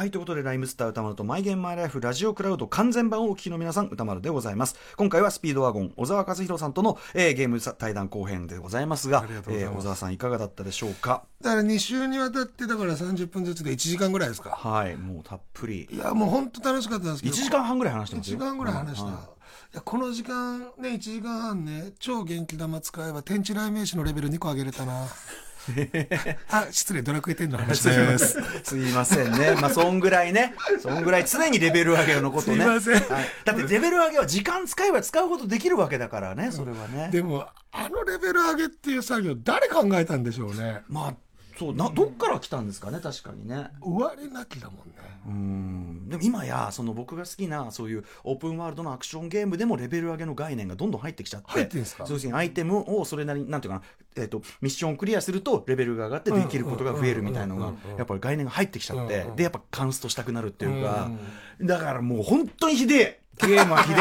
はいということで、ライムスター歌丸とマイゲームマイライフラジオクラウド完全版をお聞きの皆さん、歌丸でございます。今回はスピードワゴン小沢和弘さんとの、ゲーム対談後編でございますが、小沢さんいかがだったでしょうか。だから2週にわたってだから30分ずつで1時間ぐらいですか。はい、もうたっぷり。いやもう本当楽しかったですけど、1時間半ぐらい話してますよ。1時間ぐらい話した、いやこの時間ね、1時間半ね、超元気玉使えば天地雷鳴詞のレベル2個上げれたなあ、失礼、ドラクエ10の話です。すいませんね、まあそんぐらいね、そんぐらい常にレベル上げのことね。すいません、はい、だってレベル上げは時間使えば使うことできるわけだからね、それはね。でもあのレベル上げっていう作業誰考えたんでしょうね。まあそうな、どっから来たんですかね。確かにね、終わりなきだもんね。でも今やその僕が好きなそういうオープンワールドのアクションゲームでもレベル上げの概念がどんどん入ってきちゃって、入ってんですか。そういうアイテムをそれなりになんていうかな、ミッションをクリアするとレベルが上がってできることが増えるみたいなのがやっぱり概念が入ってきちゃって、でやっぱカンストしたくなるっていうか、だからもう本当にひでえゲーマーひで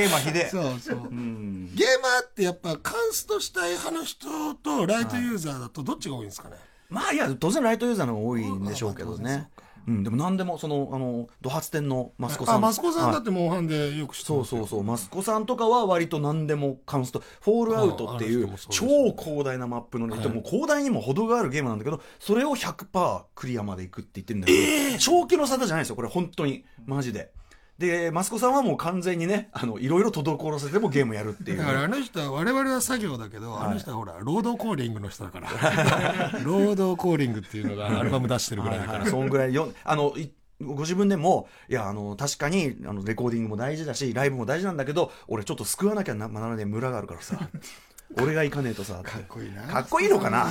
ゲーマーひでそうそう、ゲーマーってやっぱカンストしたい派の人とライトユーザーだとどっちが多いんですかね。まあいや当然ライトユーザーの方が多いんでしょうけどね。でも何でもそのドハツ店の益子さん、あ、益子さんだってモンハンでよく知ってる、そう益子さんとかは割と何でもカウンストフォールアウトっていう超広大なマップの、もう広大にも程があるゲームなんだけど、それを 100% クリアまでいくって言ってるんだけど、正気の沙汰じゃないですよこれ本当にマジで。で益子さんはもう完全にね、いろいろ滞らせてもゲームやるっていう。だからあの人は我々は作業だけど、あの人はほらロードコーリングの人だからロードコーリングっていうのがアルバム出してるぐらいだからそんぐらいよ、ご自分でもいや確かにレコーディングも大事だしライブも大事なんだけど、俺ちょっと救わなきゃならない村があるからさ俺が行かねえとさ、かっこいいな、かっこいいのかな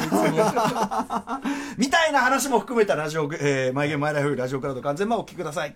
みたいな話も含めたラジオ、マイゲームマイライフラジオクラウド完全版お聞きください。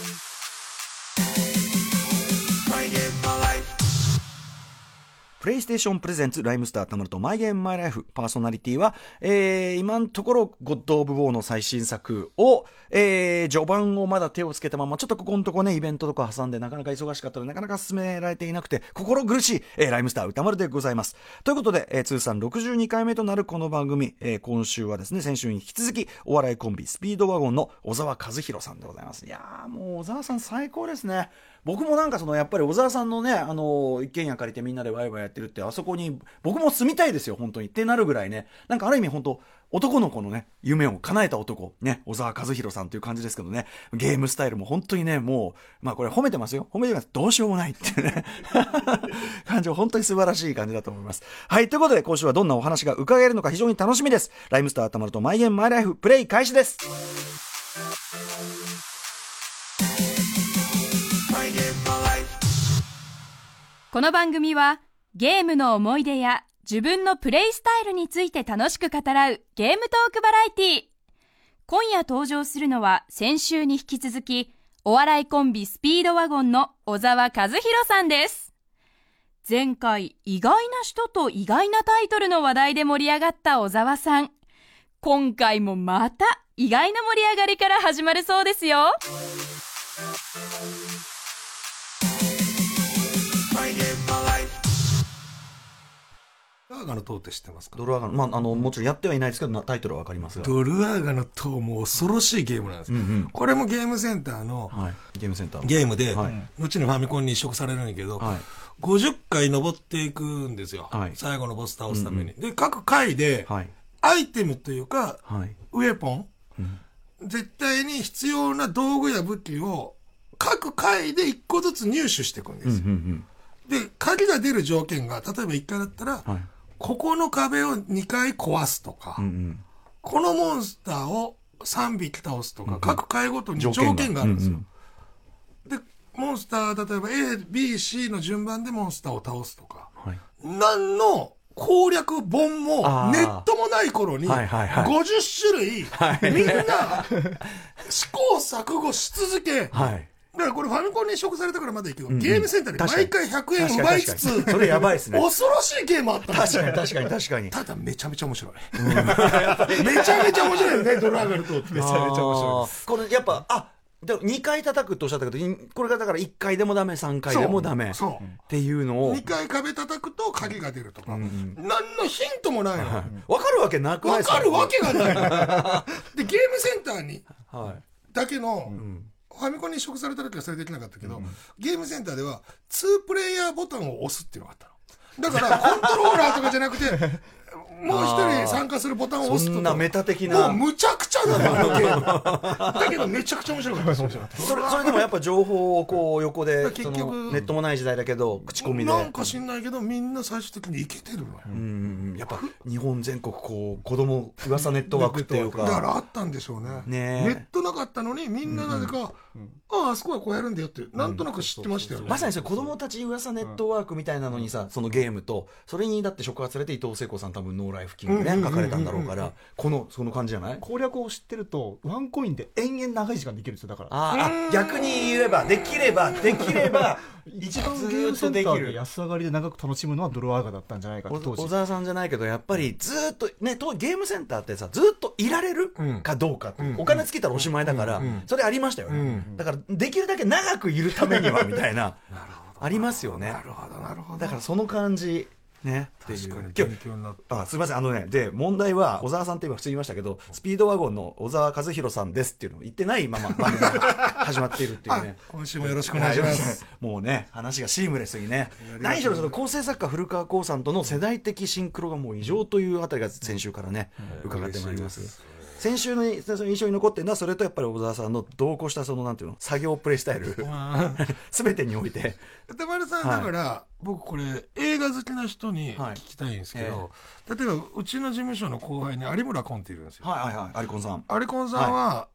プレイステーションプレゼンツライムスターたまるとマイゲームマイライフ、パーソナリティは、今のところゴッドオブウォーの最新作を、序盤をまだ手をつけたまま、ちょっとここのとこねイベントとか挟んでなかなか忙しかったのでなかなか進められていなくて心苦しい、ライムスター歌丸でございます。ということで、通算62回目となるこの番組、今週はですね、先週に引き続きお笑いコンビスピードワゴンの小沢和弘さんでございます。いやーもう小沢さん最高ですね。僕もなんかそのやっぱり小沢さんのね、一軒家借りてみんなでワイワイやってるって、あそこに僕も住みたいですよ本当にってなるぐらいね、なんかある意味本当男の子のね夢を叶えた男ね、小沢和弘さんという感じですけどね。ゲームスタイルも本当にね、もうまあこれ褒めてますよ、褒めてます、どうしようもないってね感じは本当に素晴らしい感じだと思います。はい、ということで今週はどんなお話が伺えるのか非常に楽しみです。ライムスターたまるとマイゲームマイライフ、プレイ開始です。この番組はゲームの思い出や自分のプレイスタイルについて楽しく語らうゲームトークバラエティ。今夜登場するのは先週に引き続きお笑いコンビスピードワゴンの小沢和弘さんです。前回意外な人と意外なタイトルの話題で盛り上がった小沢さん。今回もまた意外な盛り上がりから始まるそうですよ。ドルアーガの塔って知ってますか。ドルアーガの、まあ、もちろんやってはいないですけどタイトルは分かりますが、ドルアーガの塔も恐ろしいゲームなんです、これもゲームセンターの、ゲームセンターゲームで、後にファミコンに移植されるんだけど、50回登っていくんですよ、最後のボス倒すために、で各回で、アイテムというか、ウェポン、絶対に必要な道具や武器を各回で1個ずつ入手していくんですよ、で鍵が出る条件が、例えば1回だったら、ここの壁を2回壊すとか、このモンスターを3匹倒すとか、各回ごとに条件があるんですよ、でモンスター例えば A、B、C の順番でモンスターを倒すとか、何の攻略本もネットもない頃に50種類みんな試行錯誤し続け、だからこれファミコンに移植されたからまだいいけど、ゲームセンターで毎回100円奪いつつ、それやばいですね。恐ろしいゲームあったんですよ。確かに。ただめちゃめちゃ面白い。めちゃめちゃ面白いよね、ドルアーガの塔って。めちゃめちゃ面白いです。これやっぱ、あ、2回叩くとおっしゃったけど、これがだから1回でもダメ3回でもダメっていうのを2回壁叩くと鍵が出るとか、うん、何のヒントもないの、はい、分かるわけなくないですか、分かるわけがないでゲームセンターにだけの、はい、うん、ファミコンに移植された時はそれできなかったけど、うん、ゲームセンターでは2プレイヤーボタンを押すっていうのがあったのだからコントローラーとかじゃなくてもう一人参加するボタンを押すと、そんなメタ的な、もうむちゃくちゃだなあのゲームだけどめちゃくちゃ面白かったそれでもやっぱ情報をこう横で結局ネットもない時代だけど口コミでなんか知んないけどみんな最終的にイケてるのよ、うん、やっぱ日本全国こう子供噂ネットワークっていうかだからあったんでしょう ねネットなかったのにみんななぜか、うん、あそこはこうやるんだよってなんとなく知ってましたよね、うん、まさに子供たち噂ネットワークみたいなのにさ、そのゲームとそれにだって触発されて伊藤聖子さん多分ノーライフキングね書かれたんだろうから、このその感じじゃない、攻略を知ってるとワンコインで延々長い時間できるんですよ。だからあ逆に言えばできれば一番ゲームセンターで安上がりで長く楽しむのはドロワーガだったんじゃないかと当時小沢さんじゃないけど、やっぱりずっとねゲームセンターってさずっといられるかどうか、うん、お金尽きたらおしまいだから、うん、それありましたよね、うん、だからできるだけ長くいるためにはみたいなありますよね。なるほどなるほど。だからその感じね、確かに勉強になった。あ、すみません、あのね、で問題は小沢さんって今普通に言いましたけど、スピードワゴンの小沢和弘さんですっていうのを言ってないまま番組が始まっているっていうね今週もよろしくお願いします、はい、もうね話がシームレスにね、何しろその構成作家古川光さんとの世代的シンクロがもう異常というあたりが先週からね、うん、伺ってまいります。先週の印象に残ってるのはそれとやっぱり小沢さんの同行したそのなんていうの作業プレイスタイル全てにおいて歌丸さん、はい、だから僕これ映画好きな人に聞きたいんですけど、はい例えばうちの事務所の後輩に有村コンっているんですよ。はいはいはい、アリコンさん。アリコンさんは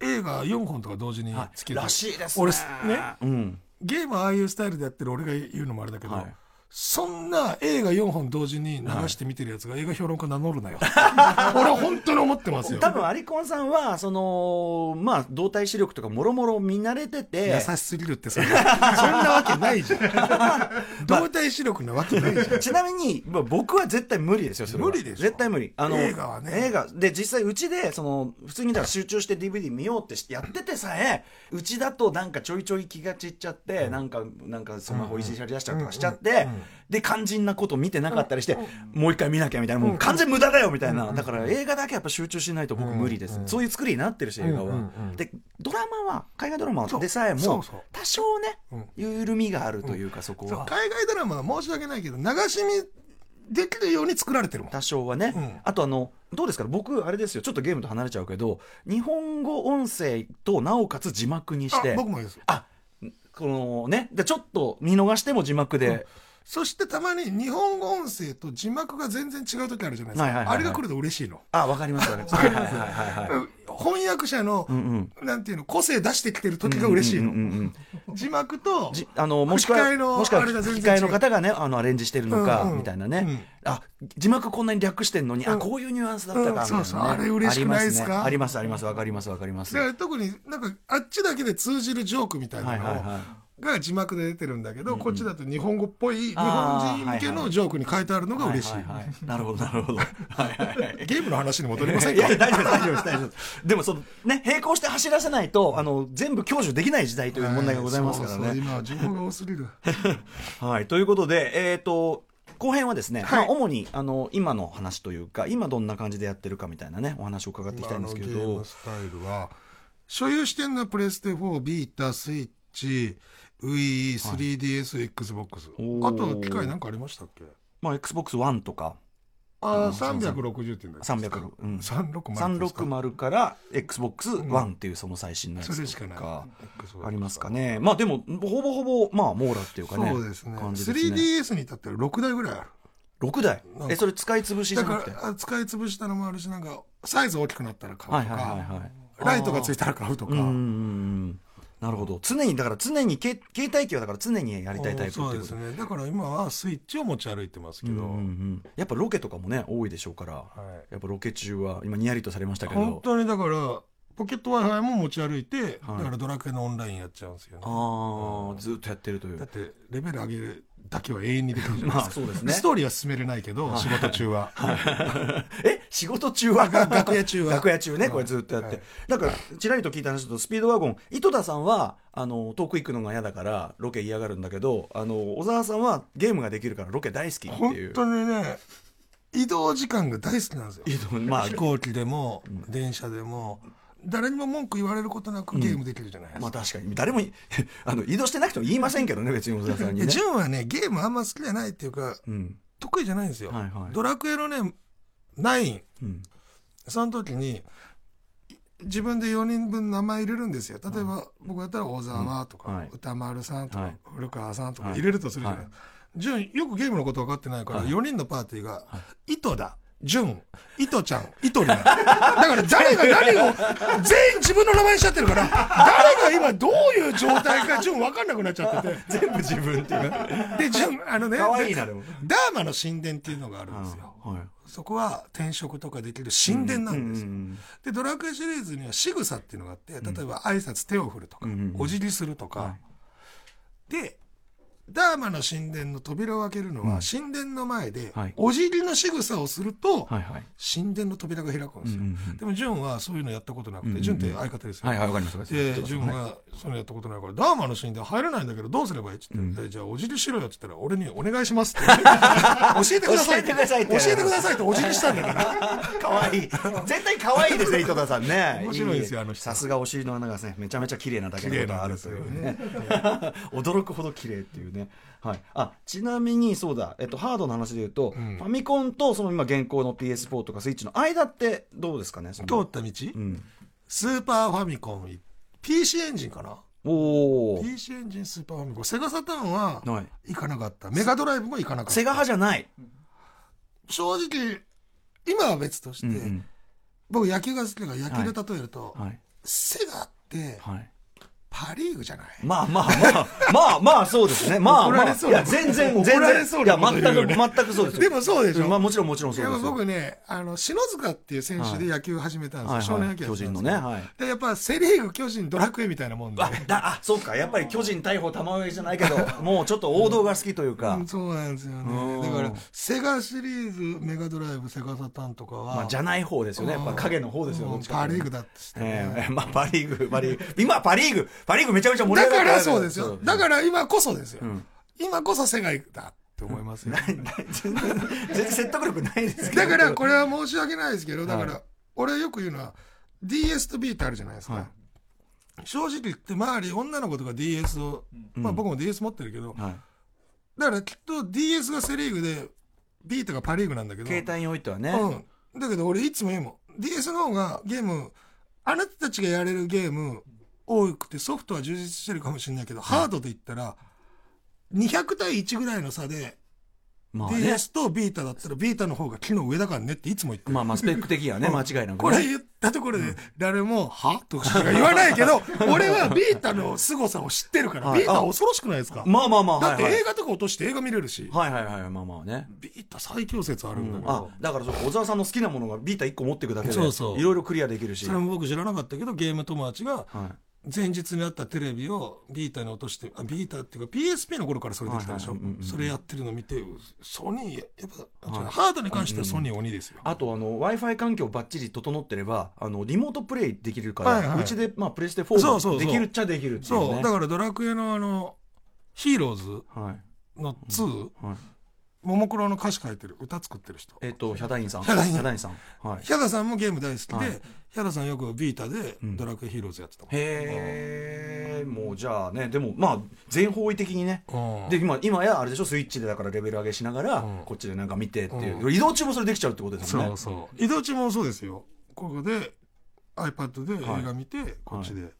映画4本とか同時につける、はい、らしいですね。俺ね、うん、ゲームああいうスタイルでやってる俺が言うのもあれだけど、はいそんな映画4本同時に流して見てるやつが映画評論家名乗るなよ俺は本当に思ってますよ。多分アリコンさんはそのまあ動体視力とかもろもろ見慣れてて優しすぎるってそんなわけないじゃん動体視力なわけないじゃん、まあ、ちなみに、まあ、僕は絶対無理ですよ。それは無理ですよ絶対無理。映画はね映画で実際うちでその普通にだから集中して DVD 見ようってやっててさえうちだとなんかちょいちょい気が散っちゃって、うん、なんかスマホいじり出したりとかしちゃって、うんうんうんうんで肝心なこと見てなかったりして、うん、もう一回見なきゃみたいな、もう完全無駄だよみたいな、うん、だから映画だけやっぱ集中しないと僕無理です、うん、そういう作りになってるし映画は、うん、でドラマは海外ドラマでさえも多少ね、うん、緩みがあるというか、うん、そこは海外ドラマは申し訳ないけど流し見できるように作られてるもん多少はね、うん、あとどうですか僕あれですよちょっとゲームと離れちゃうけど日本語音声となおかつ字幕にして僕もですあこのねでちょっと見逃しても字幕で、うんそしてたまに日本語音声と字幕が全然違う時あるじゃないですか、はいはいはいはい、あれが来ると嬉しいの。あ、わかりますわかります翻訳者の、うんうん、なんていうの個性出してきてる時が嬉しいの、うんうんうんうん、字幕ともしくは吹き替えの方がねアレンジしてるのか、うんうん、みたいなね、うん、あ字幕こんなに略してんのに、うん、あこういうニュアンスだったかみたいな、ねうん、そうそうあれ嬉しくないですか。あります、ね、ありますわかりますわかります。だから特になんかあっちだけで通じるジョークみたいなのを、はいはいはいが字幕で出てるんだけど、うんうん、こっちだと日本語っぽい日本人向けのジョークに書いてあるのが嬉しい。なるほどなるほどはいはい、はい、ゲームの話に戻りませんかいや大丈夫です大丈夫ですでもそのね並行して走らせないと全部享受できない時代という問題がございますからね、そう今は情報が多すぎるはいということで後編はですね、はいまあ、主に今の話というか今どんな感じでやってるかみたいなねお話を伺っていきたいんですけど、ゲームスタイルは所有してるのはプレステ4ビータスイッチWii、3DS、Xbox あとは機械なんかありましたっけ、まあ、Xbox One とか360って言うんだけど、うん、360から Xbox One っていうその最新のやつとか、うん、それしかないありますかね。まあでもほぼほぼまあ網羅っていうかねそうですね感じですね。 3DS に至っては6台ぐらいある。6台それ使い潰しじゃなくてだから使い潰したのもあるしなんかサイズ大きくなったら買うとか、はいはいはいはい、ライトがついたら買うとかうんなるほど。常にだから常に携帯機はだから常にやりたいタイプってことですね。だから今はスイッチを持ち歩いてますけど、うんうんうん、やっぱロケとかもね多いでしょうから、はい、やっぱロケ中は今ニヤリとされましたけど本当にだからポケット Wi-Fi も持ち歩いて、はい、だからドラクエのオンラインやっちゃうんですよね。ああ、うん、ずっとやってるというだってレベル上げるだけは永遠に出てるじゃないですか、まあそうですね、ストーリーは進めれないけど、はい、仕事中は、はい、え仕事中は楽屋中は楽屋中ね、はい、これずっとやって、はい、だからちらりと聞いた話だとスピードワゴン井戸田さんは遠く行くのが嫌だからロケ嫌がるんだけど小沢さんはゲームができるからロケ大好きっていう、本当にね移動時間が大好きなんですよ、まあ、飛行機でも、うん、電車でも誰にも文句言われることなくゲームできるじゃないですか、うん、まあ確かに誰も移動してなくても言いませんけどね別に小沢さんにね純はねゲームあんま好きじゃないっていうか、うん、得意じゃないんですよ、はいはい、ドラクエのね9、うん、その時に自分で4人分名前入れるんですよ、例えば、はい、僕だったら小沢とか、うんはい、歌丸さんとか、はい、古川さんとか入れるとするじゃない、はいはい純よくゲームのこと分かってないから、はい、4人のパーティーが糸だ純糸ちゃん糸だだから誰が何を全員自分の名前にしちゃってるから誰が今どういう状態か純分かんなくなっちゃってて全部自分っていうで純ね可愛いなでもダーマの神殿っていうのがあるんですよ、はい、そこは転職とかできる神殿なんですよ、うん、でドラクエシリーズには仕草っていうのがあって例えば挨拶手を振るとか、うん、お辞儀するとか、はい、でダーマの神殿の扉を開けるのは神殿の前でお辞儀の仕草をすると神殿の扉が開くんですよ、うんうん、でもジュンはそういうのやったことなくて、うんうん、ジュンって相方ですよ、はいはいわかりますでジュンがそういうのやったことないから、はい、ダーマの神殿入れないんだけどどうすればいいって言って、うん、じゃあお辞儀しろよって言ったら俺にお願いしますって教えてくださいって教えてくださいってお辞儀したんだからかわいい絶対かわいいですね井戸田さんね面白いですよさすがお尻の穴がねめちゃめちゃ綺麗なだけのことがあるというね驚くほど綺麗っていうねはい、あちなみにそうだ、ハードの話でいうと、うん、ファミコンとその今現行の PS4 とかスイッチの間ってどうですかねその通った道、うん、スーパーファミコン PC エンジンかなお PC エンジンスーパーファミコンセガサターンは行かなかった、はい、メガドライブも行かなかったセガ派じゃない正直今は別として、うんうん、僕野球が好きだから野球で例えると、はい、セガって、はいパリーグじゃないまあまあまあまあまあそうですねまあまあいや全然怒られそうなこと言うよねいや全くそうですでもそうでしょまあもちろんそうですよでも僕ね篠塚っていう選手で野球始めたんですよ、はい、少年野球やったんですよ巨人のね、はい、でやっぱセリーグ巨人ドラクエみたいなもんであそうかやっぱり巨人大砲玉上じゃないけどもうちょっと王道が好きというか、うん、そうなんですよねだからセガシリーズメガドライブセガサタンとかは、まあ、じゃない方ですよねやっぱ影の方ですよねパリーグだってして、まあパリーグ今パリーグめちゃめちゃ盛り上がるからそうですよだから今こそですよ、うん、今こそ世界だって思いますよ、うん、全然説得力ないですけどだからこれは申し訳ないですけどだから俺よく言うのは DS と B ってあるじゃないですか、はい、正直言って周り女の子とか DS を、うん、まあ僕も DS 持ってるけど、はい、だからきっと DS がセリーグで B とかパリーグなんだけど携帯においてはね、うん、だけど俺いつも言うもん DS の方がゲームあなたたちがやれるゲーム多くてソフトは充実してるかもしれないけど、はい、ハードで言ったら200対1ぐらいの差で、まあね、DS とビータだったらビータの方が機能上だからねっていつも言ってるまあまあスペック的にはね間違いなく、ね、これ言ったところで誰もはとか言わないけど俺はビータの凄さを知ってるからビータ恐ろしくないですかまあまあまあだって映画とか落として映画見れるしはいはいはいまあまあねビータ最強説あるんだけど、うん、あだから小沢さんの好きなものがビータ1個持っていくだけでそうそういろいろクリアできるしそれも僕知らなかったけどゲーム友達が、はい前日にあったテレビをビータに落としてビータっていうか PSP の頃からそれできたでしょ、はいはいうんうん、それやってるの見てソニーやっぱ、はい、ハードに関してはソニー鬼ですよ、うんうん、あとWi-Fi 環境ばっちり整ってればリモートプレイできるから、はいはいうちで、まあ、プレステ4ができるっちゃできるっていう、ね、そうだからドラクエのヒーローズの2、はいうんはいももクロの歌詞書いてる歌作ってる人ヒャダインさんヒャダさんもゲーム大好きで、はい、ヒャダさんよくビータでドラクエヒーローズやってたもん、うん、へえもうじゃあねでもまあ全方位的にね、うん、で今やあれでしょスイッチでだからレベル上げしながら、うん、こっちでなんか見てっていう、うん、移動中もそれできちゃうってことですよねそうそう移動中もそうですよここで iPad で映画見て、はい、こっちで、はい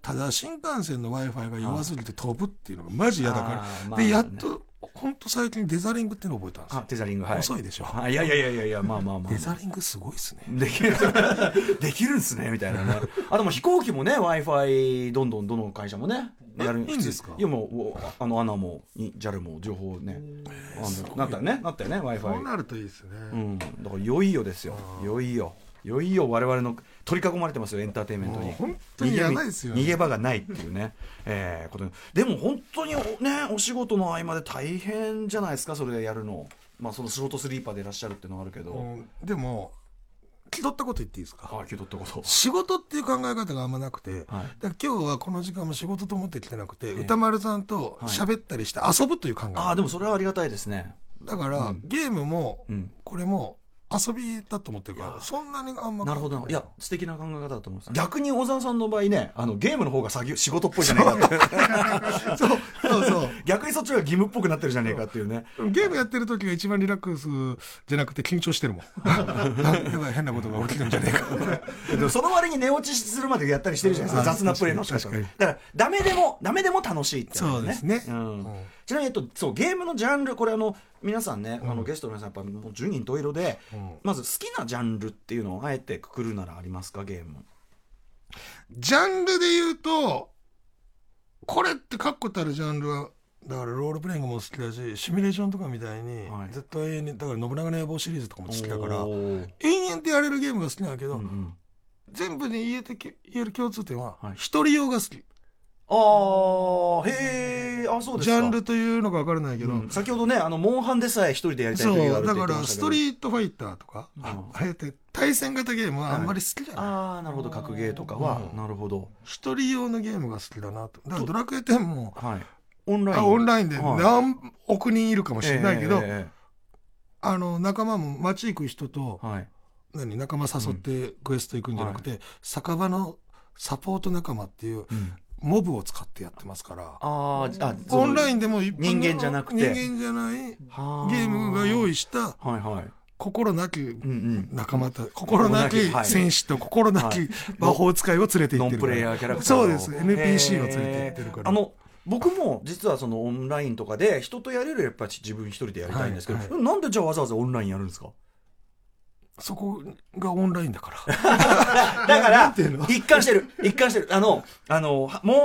ただ新幹線の Wi-Fi が弱すぎて飛ぶっていうのがマジ嫌だから、まあね、でやっと本当最近デザリングっていうのを覚えたんですよ。デザリング、はい、遅いでしょ。いやいやいやいやまあまあまあデザリングすごいですね。できるんですねみたいなね。あでも飛行機もね Wi-Fi どの会社もねやるんですか。いやもうANA も JAL も情報ねなったよね Wi-Fi。そうなるといいですね。うんだからいよいよですよ。いよいよ我々の取り囲まれてますよエンターテインメントに。本当にやばいですよ、ね、逃げ場がないっていうね、ことでも本当にねお仕事の合間で大変じゃないですかそれやるの。まあその仕事スリーパーでいらっしゃるっていうのはあるけど、うん、でも気取ったこと言っていいですか。ああ気取ったこと。仕事っていう考え方があんまなくて、はい、だから今日はこの時間も仕事と思ってきてなくて、歌丸さんと喋ったりして遊ぶという考え、はい、ああでもそれはありがたいですね。だから、うん、ゲームも、うん、これも遊びだと思ってるからそんなにあんまなるほど。いや素敵な考え方だと思います、ね、逆に小沢さんの場合ねあのゲームの方が仕事っぽいじゃねえかそうそうそう逆にそっちが義務っぽくなってるじゃねえかっていうね。ゲームやってる時が一番リラックスじゃなくて緊張してるもんやばい変なことが起きるんじゃねえかでもその割に寝落ちするまでやったりしてるじゃないですか雑なプレイの仕方だからダメでも楽しいって、ね、そうですね、うんうん。ちなみに、そうゲームのジャンルこれ皆さんね、うん、ゲストの皆さんやっぱもう10人十色で、うん、まず好きなジャンルっていうのをあえてくくるならありますか。ゲームジャンルで言うとこれって確固たるジャンルはだからロールプレイングも好きだしシミュレーションとかみたいに、はい、ずっと永遠にだから信長の野望シリーズとかも好きだから永遠でやれるゲームが好きなんだけど、うんうん、全部に言える共通点は、はい、一人用が好き。あへあそうですか。ジャンルというのが分からないけど、うん、先ほどねモンハンでさえ一人でやりたいというそうだからストリートファイターとか、うん、あえて対戦型ゲームはあんまり好きじゃない、はい、ああなるほど格ゲーとかは、うん、なるほど一人用のゲームが好きだなと。だからドラクエ10も、はい、オンラインで何億人いるかもしれないけど、はい仲間も街行く人と、はい、仲間誘ってクエスト行くんじゃなくて、うんはい、酒場のサポート仲間っていう、うんモブを使ってやってますからあオンラインでも一般の人間じゃなくて人間じゃないゲームが用意した心なき仲間と、うんうん、心なき戦士と心なき魔法使いを連れて行ってるからノンプレイヤーキャラクターそうです NPC を連れて行ってるから僕も実はそのオンラインとかで人とやれるよりやっぱり自分一人でやりたいんですけど、はいはい、なんでじゃあわざわざオンラインやるんですか。そこがオンラインだからだから一貫してるモ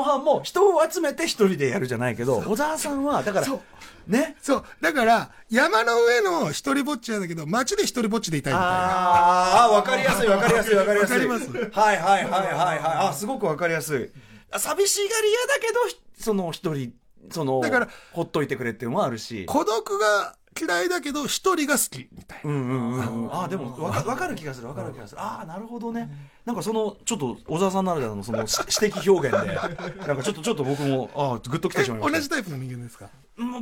ンハンも人を集めて一人でやるじゃないけど小沢さんはだからそうねそうだから山の上の一人ぼっちなんだけど街で一人ぼっちでいたいみたいなあわかりやすいわかりやすいわかりやすいわかりますはいはいはいはいはいあすごくわかりやすい寂しがり屋だけどその一人そのだからほっといてくれっていうのもあるし孤独が嫌いだけど一人が好きみたいな、うんうんうん、あでも分かる気がするあなるほどね。なんかそのちょっと小沢さんならではのその指摘表現でなんかちょっと僕もグッときてしまいました。同じタイプの人間ですか。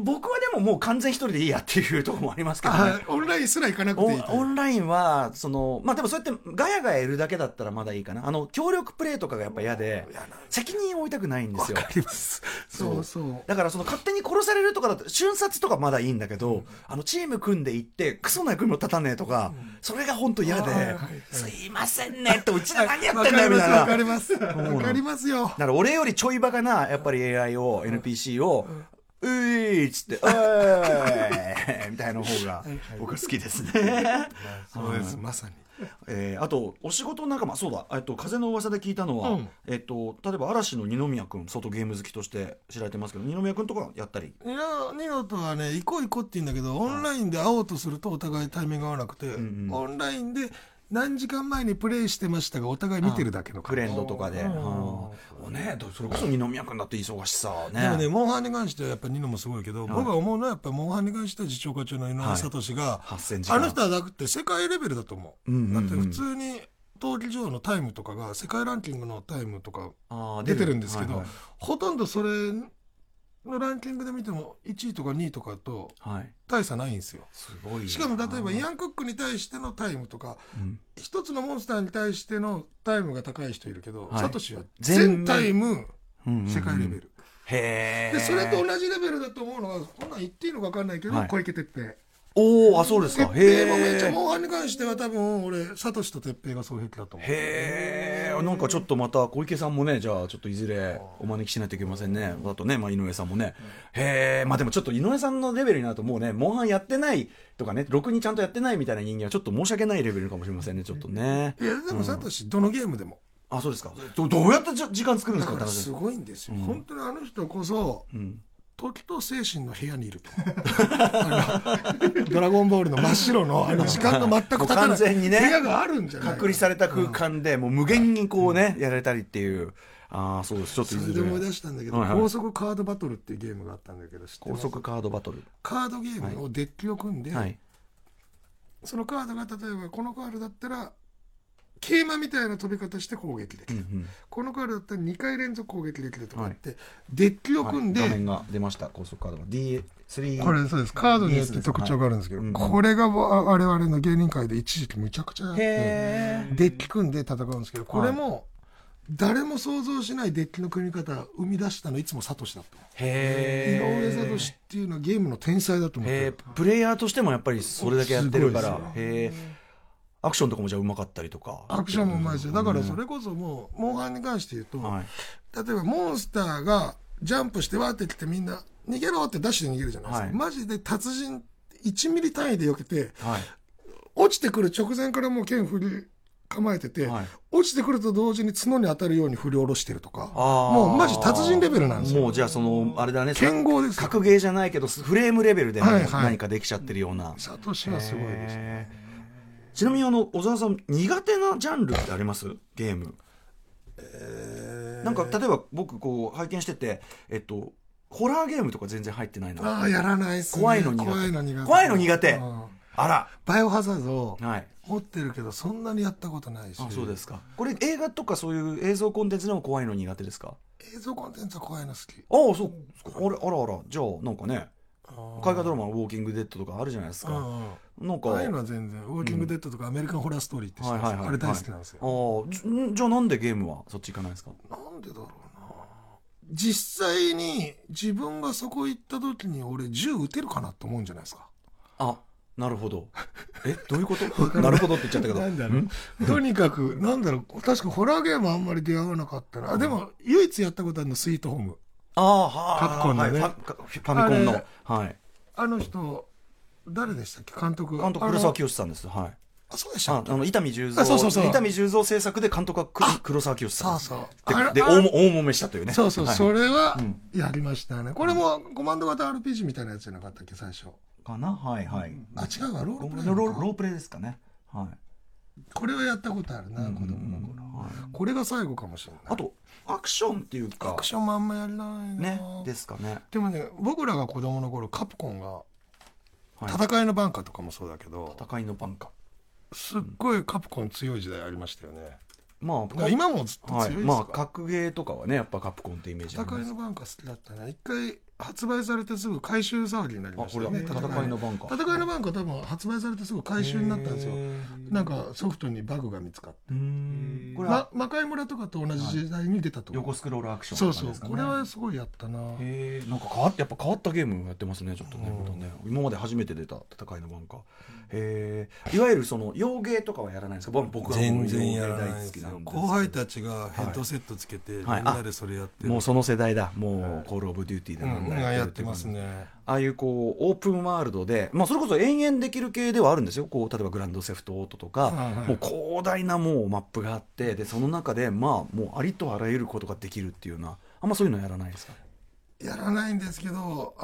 僕はでももう完全一人でいいやっていうところもありますけど、ね、オンラインすら行かなくていい。オンラインはそのまあでもそうやってガヤガヤいるだけだったらまだいいかな。協力プレイとかがやっぱ嫌で責任を負いたくないんですよ。わかります。そうだからその勝手に殺されるとかだと瞬殺とかまだいいんだけど、うん、チーム組んで行ってクソな組も立たねえとか、うん、それが本当嫌で、はい、すいませんねってうちら何やってんだよみたいな。わかりますわかりますよ。だから俺よりちょいバカなやっぱり AI を NPC を、うんういっつって「おーい!」みたいな方が僕は好きですねそうですまさにあとお仕事仲間そうだ風の噂で聞いたのは、うん例えば嵐の二宮君相当ゲーム好きとして知られてますけど二宮君とかやったり二宮とはね「行こう行こう」って言うんだけどオンラインで会おうとするとお互いタイミング合わなくて、うんうん、オンラインで何時間前にプレイしてましたがお互い見てるだけのフレンドとかで、ね、それこそ二宮君だって忙しさね。でもねモンハンに関してはやっぱりニノもすごいけど、はい、僕が思うのはやっぱりモンハンに関しては次長課長の井上聡が、はい、あの人はなくて世界レベルだと思う、うんうんうん、だって普通に闘技場のタイムとかが世界ランキングのタイムとか出てるんですけど、はいはい、ほとんどそれのランキングで見ても1位とか2位とかと大差ないんですよ、はい、すごい。しかも例えばイアン・コックに対してのタイムとか、うん、一つのモンスターに対してのタイムが高い人いるけど、はい、サトシは全タイム世界レベル、うんうんうん、へー。でそれと同じレベルだと思うのがこんなん言っていいのか分かんないけど、はい、小池徹平おー、あ、そうですか。へえ。もめっちゃ後半に関しては多分俺サトシと鉄平が双璧だと思う。へえ。なんかちょっとまた小池さんもね、じゃあちょっといずれお招きしないといけませんね。あとね、まあ井上さんもね。うん、へえ。まあでもちょっと井上さんのレベルになるともうね、モンハンやってないとかね、ろくにちゃんとやってないみたいな人間はちょっと申し訳ないレベルかもしれませんね。ちょっとね。いやでもサトシどのゲームでも。あ、そうですか。どうやって時間作るんですか。だからすごいんですよ。うん、本当にあの人こそ。うん時と精神の部屋にいるとドラゴンボールの真っ白 の, あの時間が全く経たない部屋があるんじゃない、ね、隔離された空間でもう無限にこうね、うん、やられたりっていう。ああそうです、ちょっとそれで思い出したんだけど、はいはい、高速カードバトルっていうゲームがあったんだけど、知ってます？高速カードバトル、カードゲームをデッキを組んで、はい、そのカードが例えばこのカードだったら桂馬みたいな飛び方して攻撃できる、うんうん、このカードだったら2回連続攻撃できるとかって、はい、デッキを組んで、はい、画面が出ました、高速カードの D3 これそうです、カードによって特徴があるんですけど、はい、これが我々の芸人界で一時期むちゃくちゃやって、デッキ組んで戦うんですけど、これも誰も想像しないデッキの組み方生み出したのいつもサトシだと。へえ、井上サトシっていうのはゲームの天才だと思って、プレイヤーとしてもやっぱりそれだけやってるから。へえ、アクションとかもじゃあうまかったりとか。アクションもうまいですよ。だからそれこそもうモンハンに関して言うと、はい、例えばモンスターがジャンプしてわーってきてみんな逃げろってダッシュで逃げるじゃないですか、はい、マジで達人1ミリ単位で避けて、はい、落ちてくる直前からもう剣振り構えてて、はい、落ちてくると同時に角に当たるように振り下ろしてるとか、もうマジ達人レベルなんですよ。もうじゃあそのあれだね、剣豪です。格ゲーじゃないけどフレームレベルで何かできちゃってるような、はいはい、サトシはすごいですね。ちなみに小沢さん苦手なジャンルってあります？ゲーム、なんか例えば僕こう拝見してて、ホラーゲームとか全然入ってないな。あ、やらないっすね。怖いの苦手。怖いの苦手。あら、バイオハザード持ってるけどそんなにやったことないし。あ、そうですか。これ映画とかそういう映像コンテンツでも怖いの苦手ですか？映像コンテンツは怖いの好き。ああ、そう。あら、じゃあなんかね。海外ドラマのウォーキングデッドとかあるじゃないですか。なんかああいうのは全然、ウォーキングデッドとかアメリカンホラーストーリーって知ってます、はいはいはい、あれ大好きなんですよ、はい。じゃあなんでゲームはそっち行かないですか？なんでだろうな。実際に自分がそこ行った時に俺銃撃てるかなと思うんじゃないですか。あ、なるほど。え、どういうこと？なるほどって言っちゃったけどなんだろうとにかくなんだろう、確かホラーゲームあんまり出会わなかったな、うん、でも唯一やったことあるのスイートホーム。あー、カプコンのね、はい、ファミコンの、はい、あの人誰でしたっけ？監督黒沢清さんです。はい。あ、そうでしたっけ？伊丹十三制作で監督は黒沢清さん。そうで大もめしたというね。そう、はい、それはやりましたね、うん、これもコマンド型 RPG みたいなやつじゃなかったっけ最初かな。はいはい、うん、あ、違うわ、ロープレイですかね。はい、これはやったことあるな、子供の頃、はい、これが最後かもしれない。あとアクションっていうか、アクションもあんまやらないねですかね。でもね、僕らが子供の頃カプコンが戦いのバンカーとかもそうだけど、はい、戦いのバンカーすっごいカプコン強い時代ありましたよね、うん、まあ今もずっと強いですから、はい、まあ格ゲーとかはねやっぱカプコンってイメージあります。戦いのバンカー好きだったね。一回発売されてすぐ回収騒ぎになりましたね。戦いのバンカー多分発売されてすぐ回収になったんですよ。なんかソフトにバグが見つかって、これは、魔界村とかと同じ時代に出たと、はい、横スクロールアクションとかですかね。そう、これはすごいやったな。へえ、なんかやっぱ変わったゲームやってますね、ちょっとね、今まで初めて出た戦いのバンカー。へえ、いわゆるその洋芸とかはやらないんですか？僕は全然やらないですけど、後輩たちがヘッドセットつけてみんなでそれやってる、もうその世代だ、もうコールオブデューティーでやってますね。ああいうこうオープンワールドで、まあ、それこそ延々できる系ではあるんですよ。こう例えばグランドセフトオートとか、はいはい、もう広大なもうマップがあって、でその中でまあもうありとあらゆることができるっていうような、あんまそういうのやらないですか？やらないんですけど、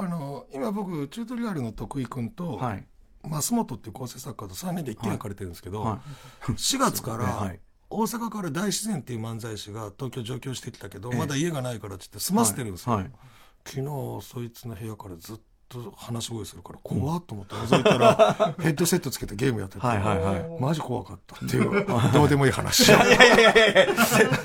今僕チュートリアルの徳井くんと、はい、増本っていう構成作家と3人で一軒家借りてるんですけど、はいはい、4月から、ね、はい、大阪から大自然っていう漫才師が東京上京してきたけど、まだ家がないからって言って住ませてるんですよ、はいはい。昨日そいつの部屋からずっと話し声するから怖っと思って覗いたら、ヘッドセットつけてゲームやってて、はいはい、はい、マジ怖かったっていうどうでもいい話。いや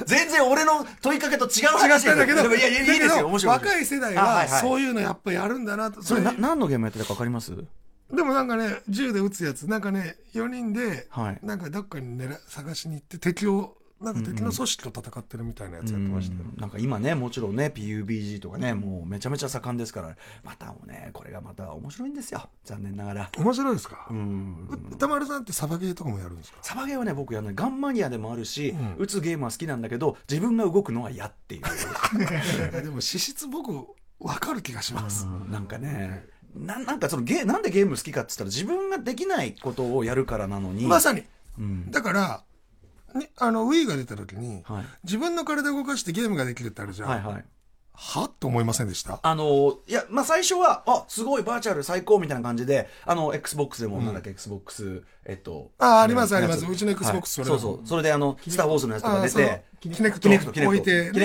全然俺の問いかけと違う話なんだけど、いいですよ、面白い。若い世代はそういうのやっぱやるんだなと。それ何のゲームやってたか分かります？でもなんかね、銃で撃つやつ、なんかね、4人でなんかどっかに探しに行って敵を、なんか敵の組織と戦ってるみたいなやつやってましたよ、うんうん、なんか今ね、もちろんね PUBG とかね、もうめちゃめちゃ盛んですから、またもね、これがまた面白いんですよ、残念ながら。面白いですか？歌丸さんってサバゲーとかもやるんですか？サバゲーはね、僕やんない。ガンマニアでもあるし、うん、打つゲームは好きなんだけど、自分が動くのは嫌っていうでも資質僕分かる気がします、うん、なんかね、なんかそのなんでゲーム好きかって言ったら、自分ができないことをやるからなのに。まさに、うん、だからWii が出た時に、はい、自分の体を動かしてゲームができるってあるじゃん、はいはい、はと思いませんでした。いや、まあ、最初は、あ、すごい、バーチャル最高みたいな感じで、Xbox でも、なんだっけ、Xbox、あります、あります。うちの Xbox、それ。そうそう。それで、スター・ウォーズのやつとか出て、キネ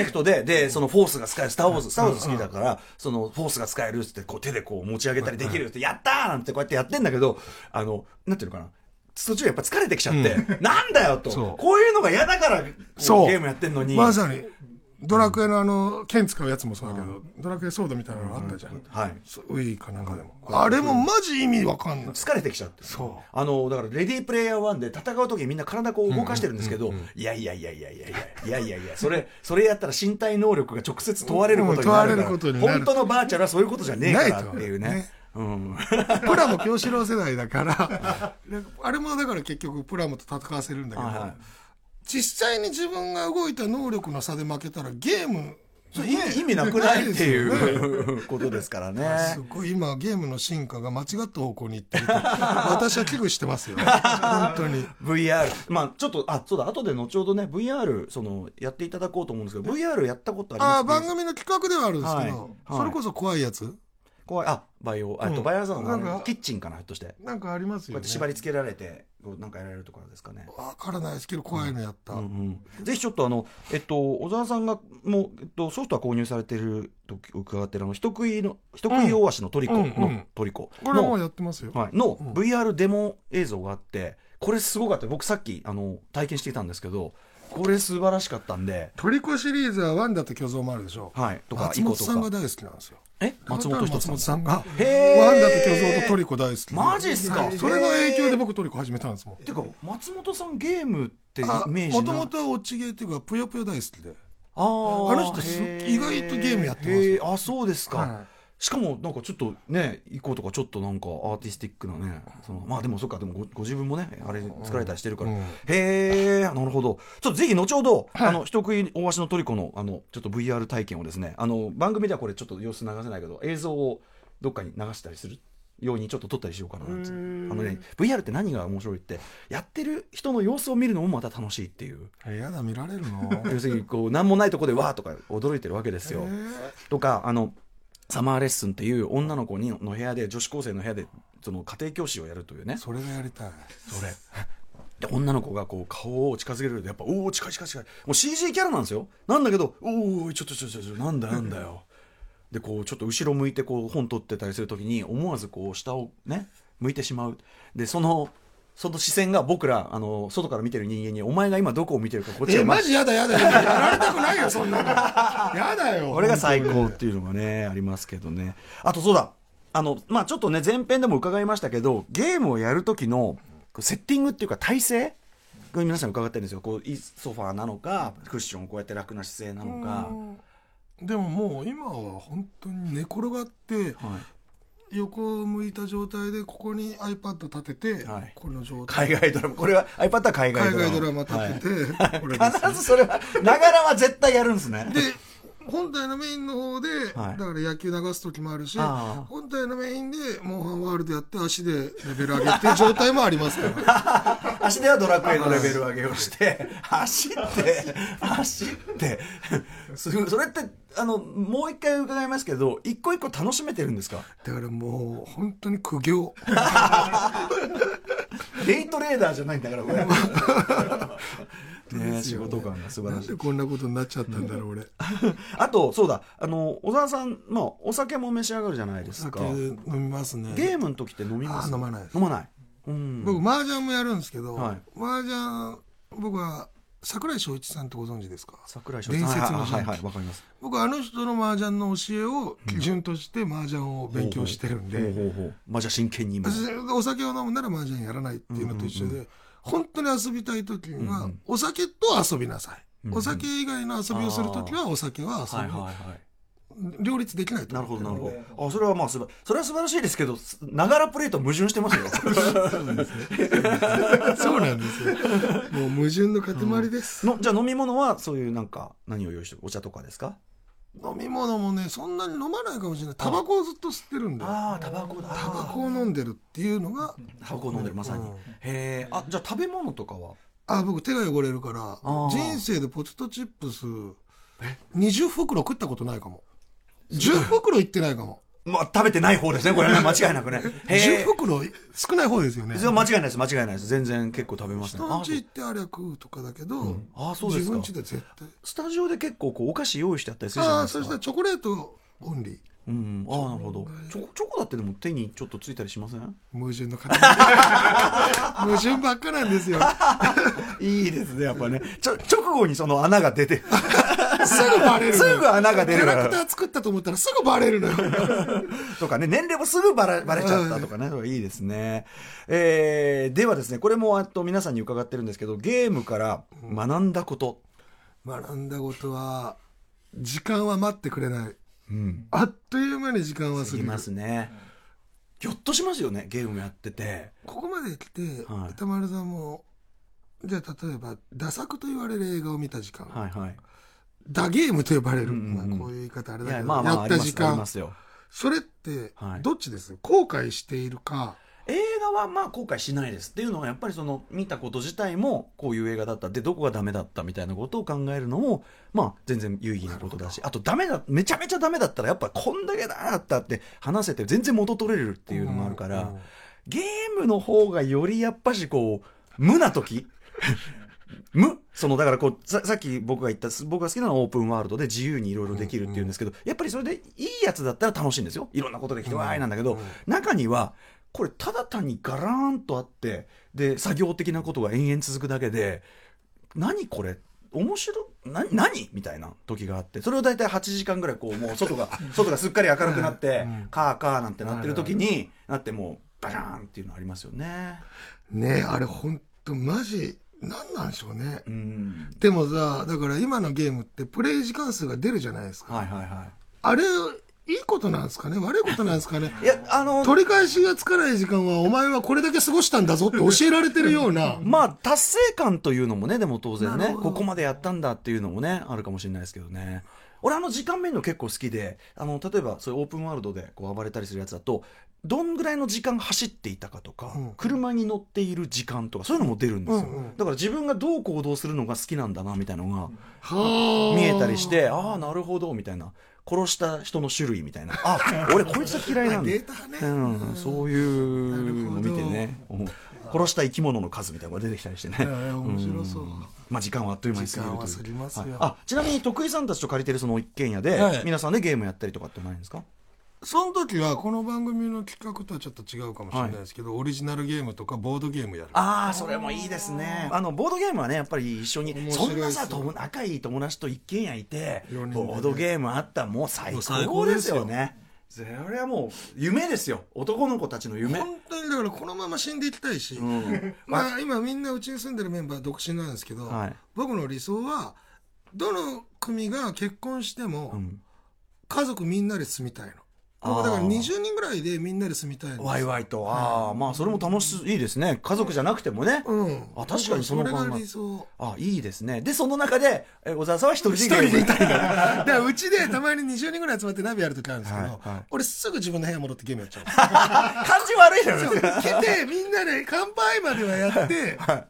クトで、で、その、フォースが使える、スター・ウォーズ好きだから、その、フォースが使えるって、こう、手でこう、持ち上げたりできるって、やったーなんてこうやってやってんだけど、なんていうのかな。途中やっぱ疲れてきちゃって、なんだよと。こういうのが嫌だから、そう。ゲームやってんのに。まさに。ドラクエの剣使うやつもそうだけど、ドラクエソードみたいなのあったじゃん。はい。ウィーかなんかでも。あれもマジ意味わかんない。疲れてきちゃって。そう。だから、レディープレイヤー1で戦うときみんな体こう動かしてるんですけど、いや、それやったら身体能力が直接問われることになる。本当のバーチャルはそういうことじゃねえからっていうね。プラも京志郎世代だから、あれもだから結局プラモと戦わせるんだけど、実際に自分が動いた能力の差で負けたらゲーム意味なくないっていうことですからね。すごい今ゲームの進化が間違った方向に行ってると私は危惧してますよ本当に。 VR、 まあちょっとそうだ、後で後ほどね VR そのやっていただこうと思うんですけど、 VR やったことありますか？番組の企画ではあるんですけど、それこそ怖いやつ、怖い、バイオザーのキッチンかな、ひょっとしてなんかありますよね、こうやって縛り付けられてなんかやられるとかですかね。わからないですけど怖いのやった、ぜひちょっと小沢さんがもう、ソフトは購入されてると伺ってる人食い大足のトリコこれもやってますよ、はい、の VR デモ映像があって、これすごかった。僕さっき体験してきたんですけど、これ素晴らしかったんで。トリコシリーズはワンダと巨像もあるでしょ、はい、とか松本さんが大好きなんですよ。松本さんがワンダと巨像とトリコ大好き。マジっすか？それの影響で僕トリコ始めたんですもん。てか松本さんゲームってイメージな、もともとは落ちゲーっていうかぷよぷよ大好きで、あの人意外とゲームやってます。あ、そうですか、はい。しかもなんかちょっとね、以降とかちょっとなんかアーティスティックなね、そのまあでもそっか、でもご自分もねあれ作られたりしてるから、へえ、なるほど。ちょっとぜひ後ほど、人食い大足のトリコのちょっと VR 体験をですね、番組ではこれちょっと様子流せないけど、映像をどっかに流したりするようにちょっと撮ったりしようかなって。ね、VR って何が面白いって、やってる人の様子を見るのもまた楽しいっていう。やだ、見られるの。要するにこう何もないとこでわーとか驚いてるわけですよ。とかサマーレッスンっていう女の子の部屋で、女子高生の部屋でその家庭教師をやるというね。それがやりたい、それで女の子がこう顔を近づけると、やっぱおお近い、もう CG キャラなんですよ。なんだけど、おおちょっとなんだよでこうちょっと後ろ向いてこう本取ってたりするときに、思わずこう下をね向いてしまう。でその視線が僕ら外から見てる人間に、お前が今どこを見てるかこっちを。マジやだやられたくないよそんなのやだよ、これが最高っていうのがねありますけどね。あとそうだ、まあちょっとね前編でも伺いましたけど、ゲームをやる時のセッティングっていうか体勢、皆さん伺ってるんですよ。こうソファーなのか、クッションこうやって楽な姿勢なのか。でももう今は本当に寝転がって、はい、横を向いた状態でここに iPad 立てて、はい、この状態、海外ドラマ、これは iPad は海外ドラマ立てて、はい、これですね、必ずそれはながらは絶対やるんですね。で本体のメインの方で、はい、だから野球流す時もあるし、本体のメインでモンハンワールドやって足でレベル上げっていう状態もありますから足ではドラクエのレベル上げをして走ってそれってもう一回伺いますけど、一個一個楽しめてるんですか？だからもう本当に苦行デイトレーダーじゃないんだからこれね、仕事感が素晴らしい。なんでこんなことになっちゃったんだろう俺あとそうだ、小沢さん、まあ、お酒も召し上がるじゃないですか。お酒飲みますね。ゲームの時って飲みます？飲まないです。飲まない、僕麻雀もやるんですけど、麻雀僕は櫻井翔一さんってご存知ですか？櫻井翔一さん、伝説の人。はいはい、わかります。僕あの人の麻雀の教えを基準として麻雀を勉強してるんで、麻雀真剣にお酒を飲むなら麻雀やらないっていうのと一緒で、本当に遊びたい時にはお酒と遊びなさい、お酒以外の遊びをする時はお酒は遊び、両立できないと思ってるので。なるほどなるほど。あ、それはまあそれは素晴らしいですけど、ながらプレイと矛盾してますよそうなんですよもう矛盾の塊です、じゃあ飲み物はそういうなんか何を用意してる？お茶とかですか？飲み物もねそんなに飲まないかもしれない。タバコをずっと吸ってるんで、タバコを飲んでるっていうのが、タバコを飲んでる、まさに。へえ。あ、じゃあ食べ物とかは？僕手が汚れるから、人生でポテトチップス20袋食ったことないかも。10袋いってないかも。まあ、食べてない方ですね、これね、間違いなくね。10袋少ない方ですよね。間違いないです、間違いないです。全然結構食べましたね。人んち行ってあれ食うとかだけど、うん、あそうですか。自分家で絶対。スタジオで結構こうお菓子用意してあったりするじゃないですか。ああ、そしたらチョコレートオンリー。うん、ああ、なるほど。チョコだってでも手にちょっとついたりしません？矛盾の塊。矛盾ばっかなんですよ。いいですね、やっぱね。直後にその穴が出て。すぐバレる。すぐ穴が出る。キャラクター作ったと思ったらすぐバレるのよ。とかね、年齢もすぐバレちゃったとかね。いいですね。ではですね、これも皆さんに伺ってるんですけど、ゲームから学んだこと。学んだことは、時間は待ってくれない。うん、あっという間に時間は過ぎますね。ぎょっとしますよね、ゲームやってて。ここまで来て、はい、歌丸さんもじゃあ例えばダ作と言われる映画を見た時間、はいはい、ダゲームと呼ばれる、うんうん、まあ、こういう言い方あれだけど、まあまあ、やった時間、ありますよ。それってどっちです、はい、後悔しているか。映画はまあ後悔しないですっていうのは、やっぱりその見たこと自体もこういう映画だったでどこがダメだったみたいなことを考えるのもまあ全然有意義なことだし、あとダメだ、めちゃめちゃダメだったらやっぱこんだけだったって話せて全然元取れるっていうのもあるから、うんうん、ゲームの方がよりやっぱしこう無な時そのだからこう さっき僕が言った、僕が好きなのはオープンワールドで自由にいろいろできるっていうんですけど、やっぱりそれでいいやつだったら楽しいんですよ。いろんなことできてわーいなんだけど、中にはこれただ単にガラーンとあって、で作業的なことが延々続くだけで、何これ面白何みたいな時があって、それを大体8時間ぐらいこうもう外がすっかり明るくなってカーなんてなってる時になって、もうバラーンっていうのありますよね。ねえ、あれほんとマジ何なんでしょうね、うん、でもさ、だから今のゲームってプレイ時間数が出るじゃないですか、はいはいはい、あれいいことなんですかね、悪いことなんですかね。いや、取り返しがつかない時間はお前はこれだけ過ごしたんだぞって教えられてるようなまあ達成感というのもね、でも当然ね、ここまでやったんだっていうのもね、あるかもしれないですけどね。俺時間見るの結構好きで、例えばそういうオープンワールドでこう暴れたりするやつだと、どんぐらいの時間走っていたかとか、うん、車に乗っている時間とか、そういうのも出るんですよ、うんうん、だから自分がどう行動するのが好きなんだなみたいなのが、うん、見えたりして、ああなるほどみたいな、殺した人の種類みたいな、あ俺こいつ嫌いなんだ、ね、うん、そういうのを見てね、殺した生き物の数みたいなのが出てきたりしてね、面白そう、うん、まあ、時間はあっという間に過ぎるという。時間は過ぎますよ、はい、ちなみに徳井さんたちと借りてるその一軒家で、はい、皆さんでゲームやったりとかってないんですか？その時はこの番組の企画とはちょっと違うかもしれないですけど、はい、オリジナルゲームとかボードゲームやる。ああ、それもいいですね。ボードゲームはね、やっぱり一緒にそんなさ仲いい友達と一軒家いて、ね、ボードゲームあったらもう最高ですよね。それはもう夢ですよ、男の子たちの夢。本当にだからこのまま死んでいきたいし、うん、まあ今みんなうちに住んでるメンバー独身なんですけど、はい、僕の理想はどの組が結婚しても家族みんなで住みたいの。僕だから20人ぐらいでみんなで住みたいんです。ワイワイと、ああ、はい、まあそれも楽しいですね。家族じゃなくてもね。うん、あ、確かにその考え。それが理想。あ、いいですね。でその中で小沢さんは一人でいたいから。だからうちでたまに20人ぐらい集まって鍋やるときあるんですけど、はいはい、俺すぐ自分の部屋戻ってゲームやっちゃう。感じ悪いだろ。来てみんなで乾杯まではやって。はい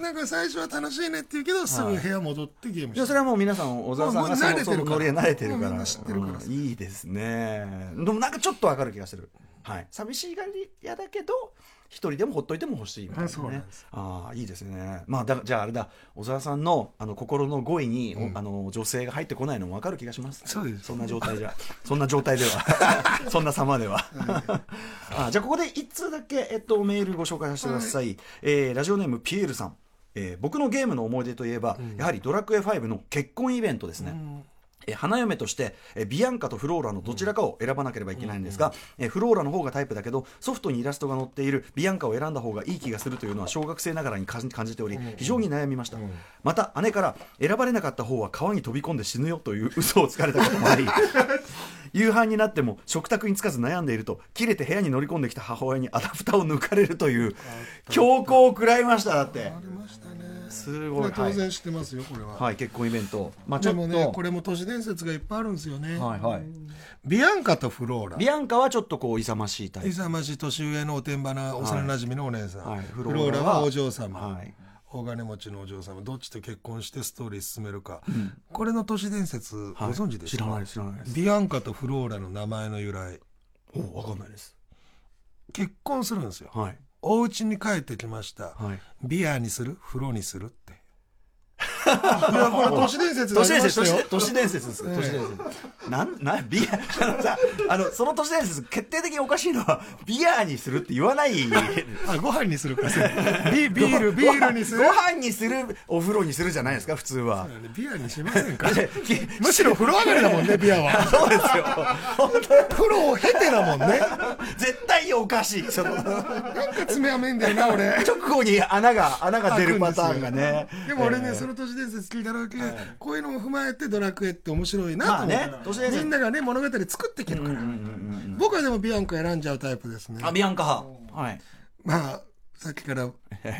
なんか最初は楽しいねって言うけど、すぐ部屋戻ってゲームして、はい、それはもう皆さん小沢さんがそのノリで慣れてるから、みんな知ってるから、うん、いいですね。でもなんかちょっとわかる気がする、はい、寂しいがりやだけど一人でもほっといても欲しいみたいなね。そうなんです。ああ、いいですね。まあじゃああれだ、小沢さんの心の語彙に、うん、女性が入ってこないのもわかる気がします。そうです。そんな状態じゃそんな状態ではそんな様ではあ、じゃあここで一通だけメールご紹介させてください、はい、ラジオネームピエールさん、僕のゲームの思い出といえば、うん、やはりドラクエ5の結婚イベントですね、うん、花嫁としてビアンカとフローラのどちらかを選ばなければいけないんですが、フローラの方がタイプだけどソフトにイラストが載っているビアンカを選んだ方がいい気がするというのは小学生ながらに感じており、非常に悩みました。また姉から選ばれなかった方は川に飛び込んで死ぬよという嘘をつかれたこともあり夕飯になっても食卓につかず悩んでいると切れて部屋に乗り込んできた母親にアダプターを抜かれるという強行を食らいました。だってすごい、当然知ってますよ、はい、これは、はい、結婚イベント、まあ、ちょっとでもね、これも都市伝説がいっぱいあるんですよね、はいはい、ビアンカとフローラ、ビアンカはちょっとこう勇ましいタイプ、勇ましい年上のおてんばな幼なじみのお姉さん、はいはい、フローラはお嬢様、はい、大金持ちのお嬢様どっちと結婚してストーリー進めるか、うん、これの都市伝説ご存知ですか？はい、知らないです。ビアンカとフローラの名前の由来、お、わかんないです。結婚するんですよ、はい、お家に帰ってきました、はい、ビアにするフローにするっていやこれ都市伝説がありましたよ。都市伝説です。都市伝説。なんビアその都市伝説決定的におかしいのはビアにするって言わない。あ、ご飯にするか。ビールにする。ご飯にするお風呂にするじゃないですか普通は。そうだね、ビアにしませんか。むしろ風呂上がりだもんねビアは。そうですよ。風呂を経てだもんね。絶対おかしい。なんか爪はめんだよな俺。直後に穴が出るパターンがね。でも俺ねその都市伝説聞いただけ、はい、こういうのを踏まえてドラクエって面白いなと思って、まあね、みんながね物語作ってきるから、僕はでもビアンカ選んじゃうタイプですね。あ、ビアンカ派、はい、まあさっきから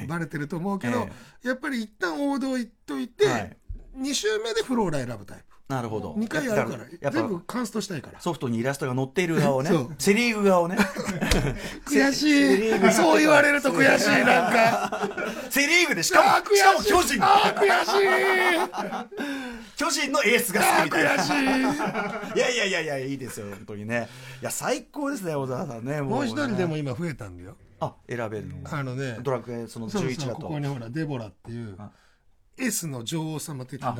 バレてると思うけど、やっぱり一旦王道いっといて、はい、2周目でフローラ選ぶタイプ。なるほど。2回やるからやっぱ全部カンストしたいから、ソフトにイラストが載っている側をねセリーグ側をね悔しい、そう言われると悔しい。なんかセリーグでしかも巨人、あー悔しい巨人のエースが好きみたいな。悔しいいやいいですよ本当にね。いや最高ですね小沢さんね。もう一人でも今増えたんだよ、あ、選べるのがあのねドラクエその11だと。そうそう、ここにほらデボラっていうS の女王様的な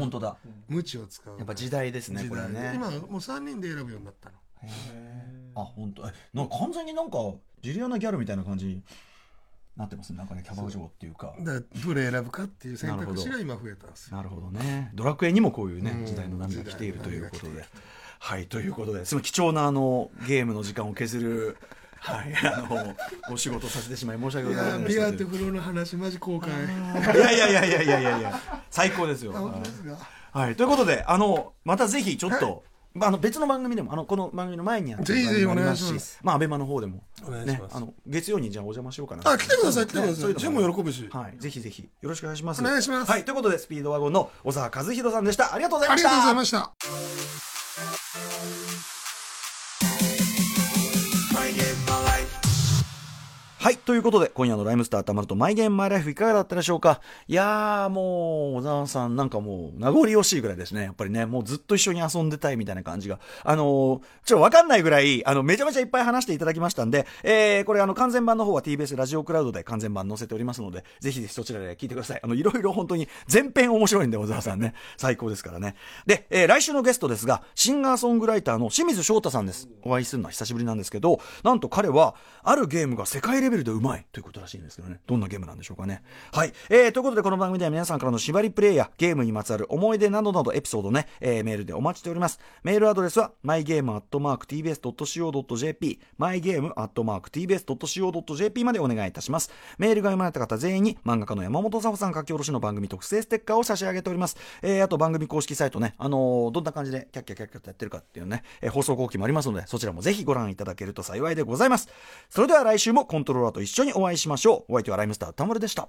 ムチを使う、やっぱ時代ですねこれね。今もう3人で選ぶようになったの。へえ、あ、本当。なんか完全になんかジュリアナギャルみたいな感じになってますね。なんかねキャバ嬢っていうか、だからどれ選ぶかっていう選択肢が今増えたんですよ。なるほどね。ドラクエにもこういうね時代の波が来ているということで、はい、ということでその貴重なゲームの時間を削るはい、お仕事させてしまい申し訳ございませんでした。いやビアって風呂の話マジ後悔いや最高ですよ。本当ですか、はい、ということでまたぜひちょっと、まあ、別の番組でもこの番組の前にやってる番組もありますし、ぜひぜひお願いします、まあ、アベマの方でも、ね、月曜にじゃあお邪魔しようかな。あ、来てください来てください、ジェムも喜ぶし、はい、ぜひぜひよろしくお願いします。お願いします、はい、ということでスピードワゴンの小沢和弘さんでした。ありがとうございました。ありがとうございました。はい、ということで今夜のライムスターたまるとマイゲームマイライフいかがだったでしょうか。いやーもう小沢さんなんかもう名残惜しいぐらいですね。やっぱりねもうずっと一緒に遊んでたいみたいな感じがちょっとわかんないぐらいめちゃめちゃいっぱい話していただきましたんで、これ完全版の方は TBS ラジオクラウドで完全版載せておりますので、ぜひぜひそちらで聞いてください。いろいろ本当に全編面白いんで小沢さんね最高ですからね。で、来週のゲストですがシンガーソングライターの清水翔太さんです。お会いするのは久しぶりなんですけど、なんと彼はあるゲームが世界レベルでうまいということらしいんですけどね。どんなゲームなんでしょうかね。はい、ということでこの番組では皆さんからの縛りプレイやゲームにまつわる思い出などなどエピソードね、メールでお待ちしております。メールアドレスは mygame@tbs.co.jp mygame@tbs.co.jp までお願いいたします。メールが読まれた方全員に漫画家の山本沙穂さん書き下ろしの番組特製ステッカーを差し上げております。あと番組公式サイトね、どんな感じでキャッキャキャッキャとやってるかっていうね、放送後期もありますのでそちらもぜひご覧いただけると幸いでございます。それでは来週もコントローラーと一緒にお会いしましょう。お相手はライムスター田丸でした。